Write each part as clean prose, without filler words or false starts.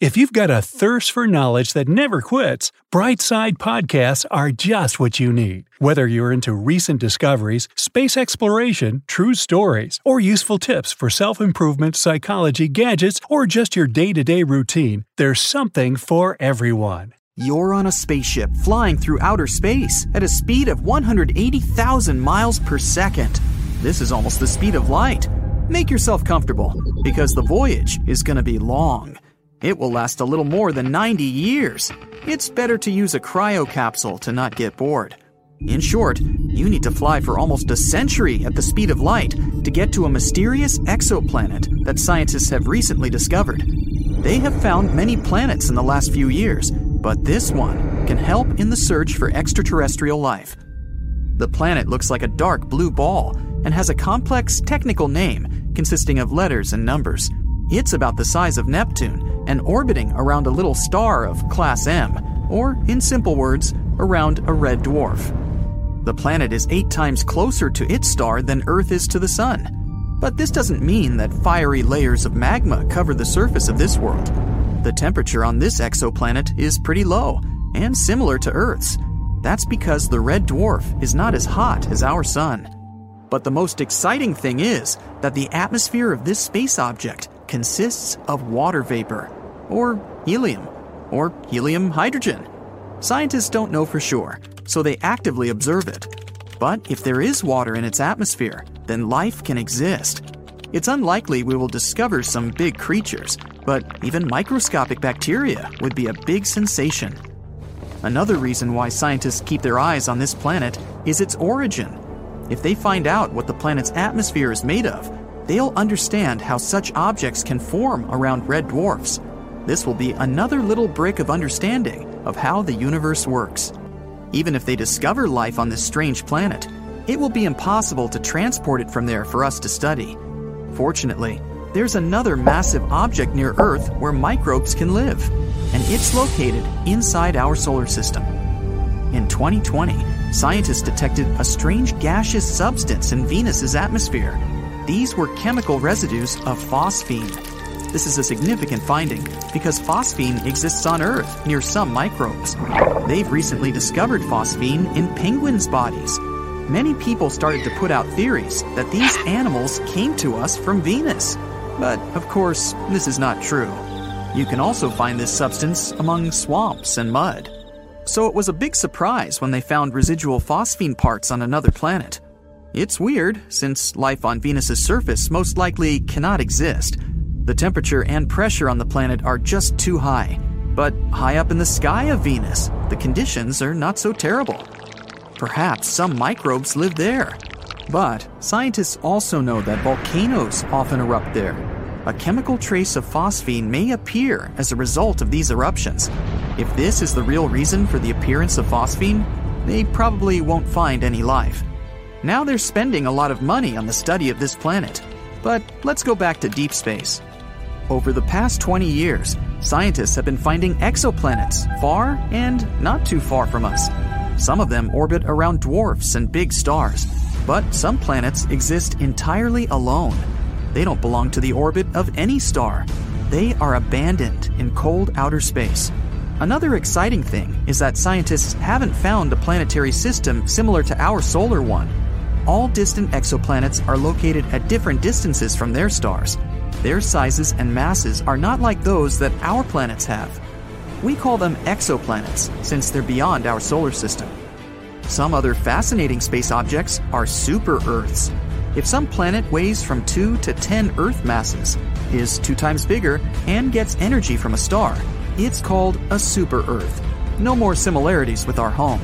If you've got a thirst for knowledge that never quits, Brightside Podcasts are just what you need. Whether you're into recent discoveries, space exploration, true stories, or useful tips for self-improvement, psychology, gadgets, or just your day-to-day routine, there's something for everyone. You're on a spaceship flying through outer space at a speed of 180,000 miles per second. This is almost the speed of light. Make yourself comfortable, because the voyage is going to be long. It will last a little more than 90 years. It's better to use a cryo capsule to not get bored. In short, you need to fly for almost a century at the speed of light to get to a mysterious exoplanet that scientists have recently discovered. They have found many planets in the last few years, but this one can help in the search for extraterrestrial life. The planet looks like a dark blue ball and has a complex technical name consisting of letters and numbers. It's about the size of Neptune and orbiting around a little star of class M, or, in simple words, around a red dwarf. The planet is 8 times closer to its star than Earth is to the Sun. But this doesn't mean that fiery layers of magma cover the surface of this world. The temperature on this exoplanet is pretty low, and similar to Earth's. That's because the red dwarf is not as hot as our Sun. But the most exciting thing is that the atmosphere of this space object consists of water vapor, or helium hydrogen. Scientists don't know for sure, so they actively observe it. But if there is water in its atmosphere, then life can exist. It's unlikely we will discover some big creatures, but even microscopic bacteria would be a big sensation. Another reason why scientists keep their eyes on this planet is its origin. If they find out what the planet's atmosphere is made of, they'll understand how such objects can form around red dwarfs. This will be another little brick of understanding of how the universe works. Even if they discover life on this strange planet, it will be impossible to transport it from there for us to study. Fortunately, there's another massive object near Earth where microbes can live, and it's located inside our solar system. In 2020, scientists detected a strange gaseous substance in Venus's atmosphere. These were chemical residues of phosphine. This is a significant finding because phosphine exists on Earth near some microbes. They've recently discovered phosphine in penguins' bodies. Many people started to put out theories that these animals came to us from Venus. But, of course, this is not true. You can also find this substance among swamps and mud. So it was a big surprise when they found residual phosphine parts on another planet. It's weird, since life on Venus's surface most likely cannot exist. The temperature and pressure on the planet are just too high. But high up in the sky of Venus, the conditions are not so terrible. Perhaps some microbes live there. But scientists also know that volcanoes often erupt there. A chemical trace of phosphine may appear as a result of these eruptions. If this is the real reason for the appearance of phosphine, they probably won't find any life. Now they're spending a lot of money on the study of this planet. But let's go back to deep space. Over the past 20 years, scientists have been finding exoplanets far and not too far from us. Some of them orbit around dwarfs and big stars, but some planets exist entirely alone. They don't belong to the orbit of any star. They are abandoned in cold outer space. Another exciting thing is that scientists haven't found a planetary system similar to our solar one. All distant exoplanets are located at different distances from their stars. Their sizes and masses are not like those that our planets have. We call them exoplanets, since they're beyond our solar system. Some other fascinating space objects are super-Earths. If some planet weighs from 2 to 10 Earth masses, is 2 times bigger, and gets energy from a star, it's called a super-Earth. No more similarities with our home.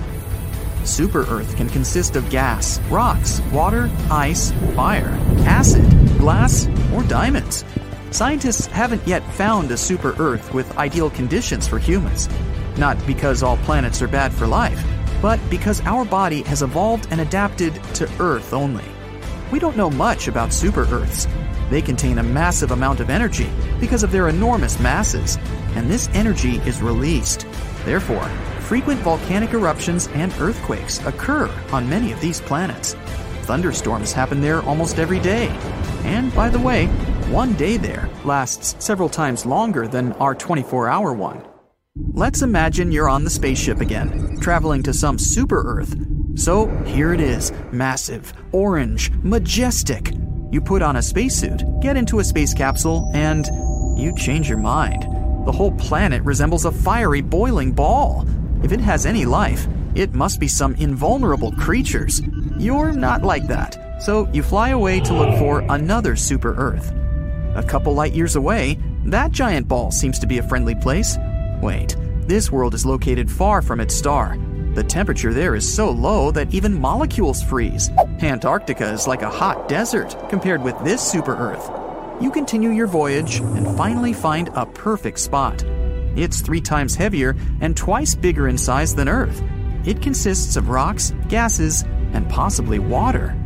Super-Earth can consist of gas, rocks, water, ice, fire, acid, glass, or diamonds. Scientists haven't yet found a super-Earth with ideal conditions for humans. Not because all planets are bad for life, but because our body has evolved and adapted to Earth only. We don't know much about super-Earths. They contain a massive amount of energy because of their enormous masses, and this energy is released. Therefore, frequent volcanic eruptions and earthquakes occur on many of these planets. Thunderstorms happen there almost every day. And by the way, one day there lasts several times longer than our 24-hour one. Let's imagine you're on the spaceship again, traveling to some super-Earth. So here it is, massive, orange, majestic. You put on a spacesuit, get into a space capsule, and you change your mind. The whole planet resembles a fiery, boiling ball. If it has any life, it must be some invulnerable creatures. You're not like that, so you fly away to look for another super-Earth. A couple light years away, that giant ball seems to be a friendly place. Wait, this world is located far from its star. The temperature there is so low that even molecules freeze. Antarctica is like a hot desert compared with this super-Earth. You continue your voyage and finally find a perfect spot. It's 3 times heavier and twice bigger in size than Earth. It consists of rocks, gases, and possibly water.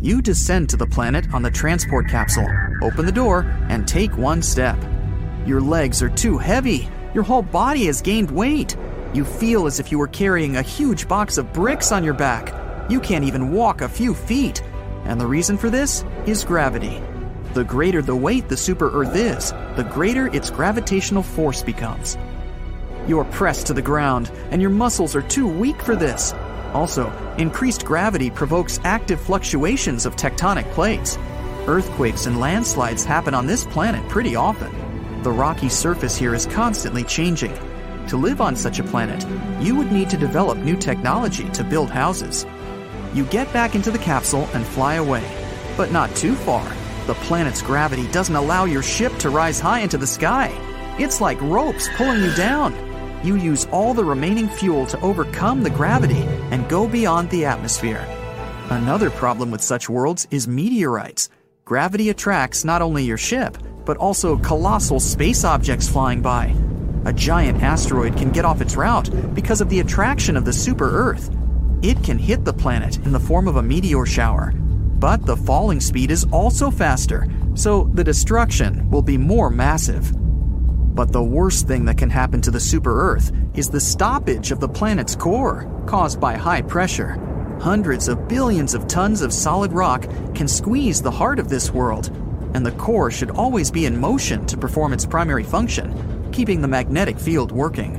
You descend to the planet on the transport capsule, open the door, and take one step. Your legs are too heavy. Your whole body has gained weight. You feel as if you were carrying a huge box of bricks on your back. You can't even walk a few feet. And the reason for this is gravity. The greater the weight the super-Earth is, the greater its gravitational force becomes. You are pressed to the ground, and your muscles are too weak for this. Also, increased gravity provokes active fluctuations of tectonic plates. Earthquakes and landslides happen on this planet pretty often. The rocky surface here is constantly changing. To live on such a planet, you would need to develop new technology to build houses. You get back into the capsule and fly away, but not too far. The planet's gravity doesn't allow your ship to rise high into the sky. It's like ropes pulling you down. You use all the remaining fuel to overcome the gravity and go beyond the atmosphere. Another problem with such worlds is meteorites. Gravity attracts not only your ship, but also colossal space objects flying by. A giant asteroid can get off its route because of the attraction of the super-Earth. It can hit the planet in the form of a meteor shower. But the falling speed is also faster, so the destruction will be more massive. But the worst thing that can happen to the super-Earth is the stoppage of the planet's core, caused by high pressure. Hundreds of billions of tons of solid rock can squeeze the heart of this world, and the core should always be in motion to perform its primary function, keeping the magnetic field working.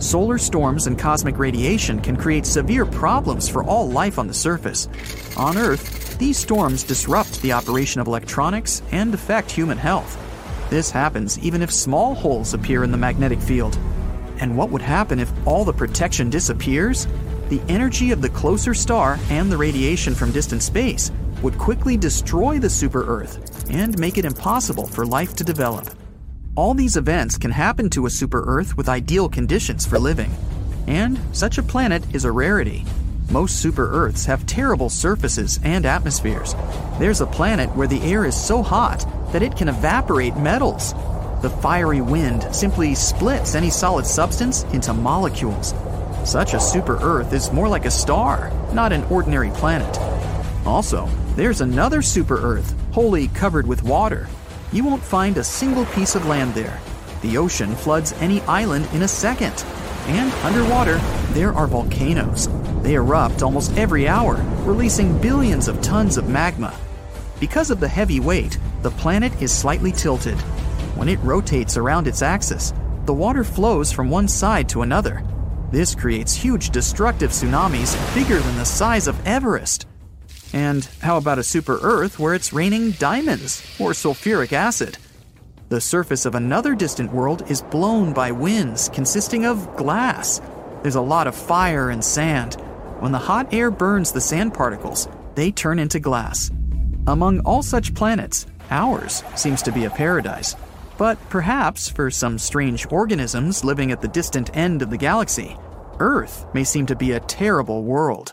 Solar storms and cosmic radiation can create severe problems for all life on the surface. On Earth, these storms disrupt the operation of electronics and affect human health. This happens even if small holes appear in the magnetic field. And what would happen if all the protection disappears? The energy of the closer star and the radiation from distant space would quickly destroy the super-Earth and make it impossible for life to develop. All these events can happen to a super-Earth with ideal conditions for living. And such a planet is a rarity. Most super-Earths have terrible surfaces and atmospheres. There's a planet where the air is so hot that it can evaporate metals. The fiery wind simply splits any solid substance into molecules. Such a super-Earth is more like a star, not an ordinary planet. Also, there's another super-Earth, wholly covered with water. You won't find a single piece of land there. The ocean floods any island in a second. And underwater, there are volcanoes. They erupt almost every hour, releasing billions of tons of magma. Because of the heavy weight, the planet is slightly tilted. When it rotates around its axis, the water flows from one side to another. This creates huge destructive tsunamis bigger than the size of Everest. And how about a super-Earth where it's raining diamonds or sulfuric acid? The surface of another distant world is blown by winds consisting of glass. There's a lot of fire and sand. When the hot air burns the sand particles, they turn into glass. Among all such planets, ours seems to be a paradise. But perhaps for some strange organisms living at the distant end of the galaxy, Earth may seem to be a terrible world.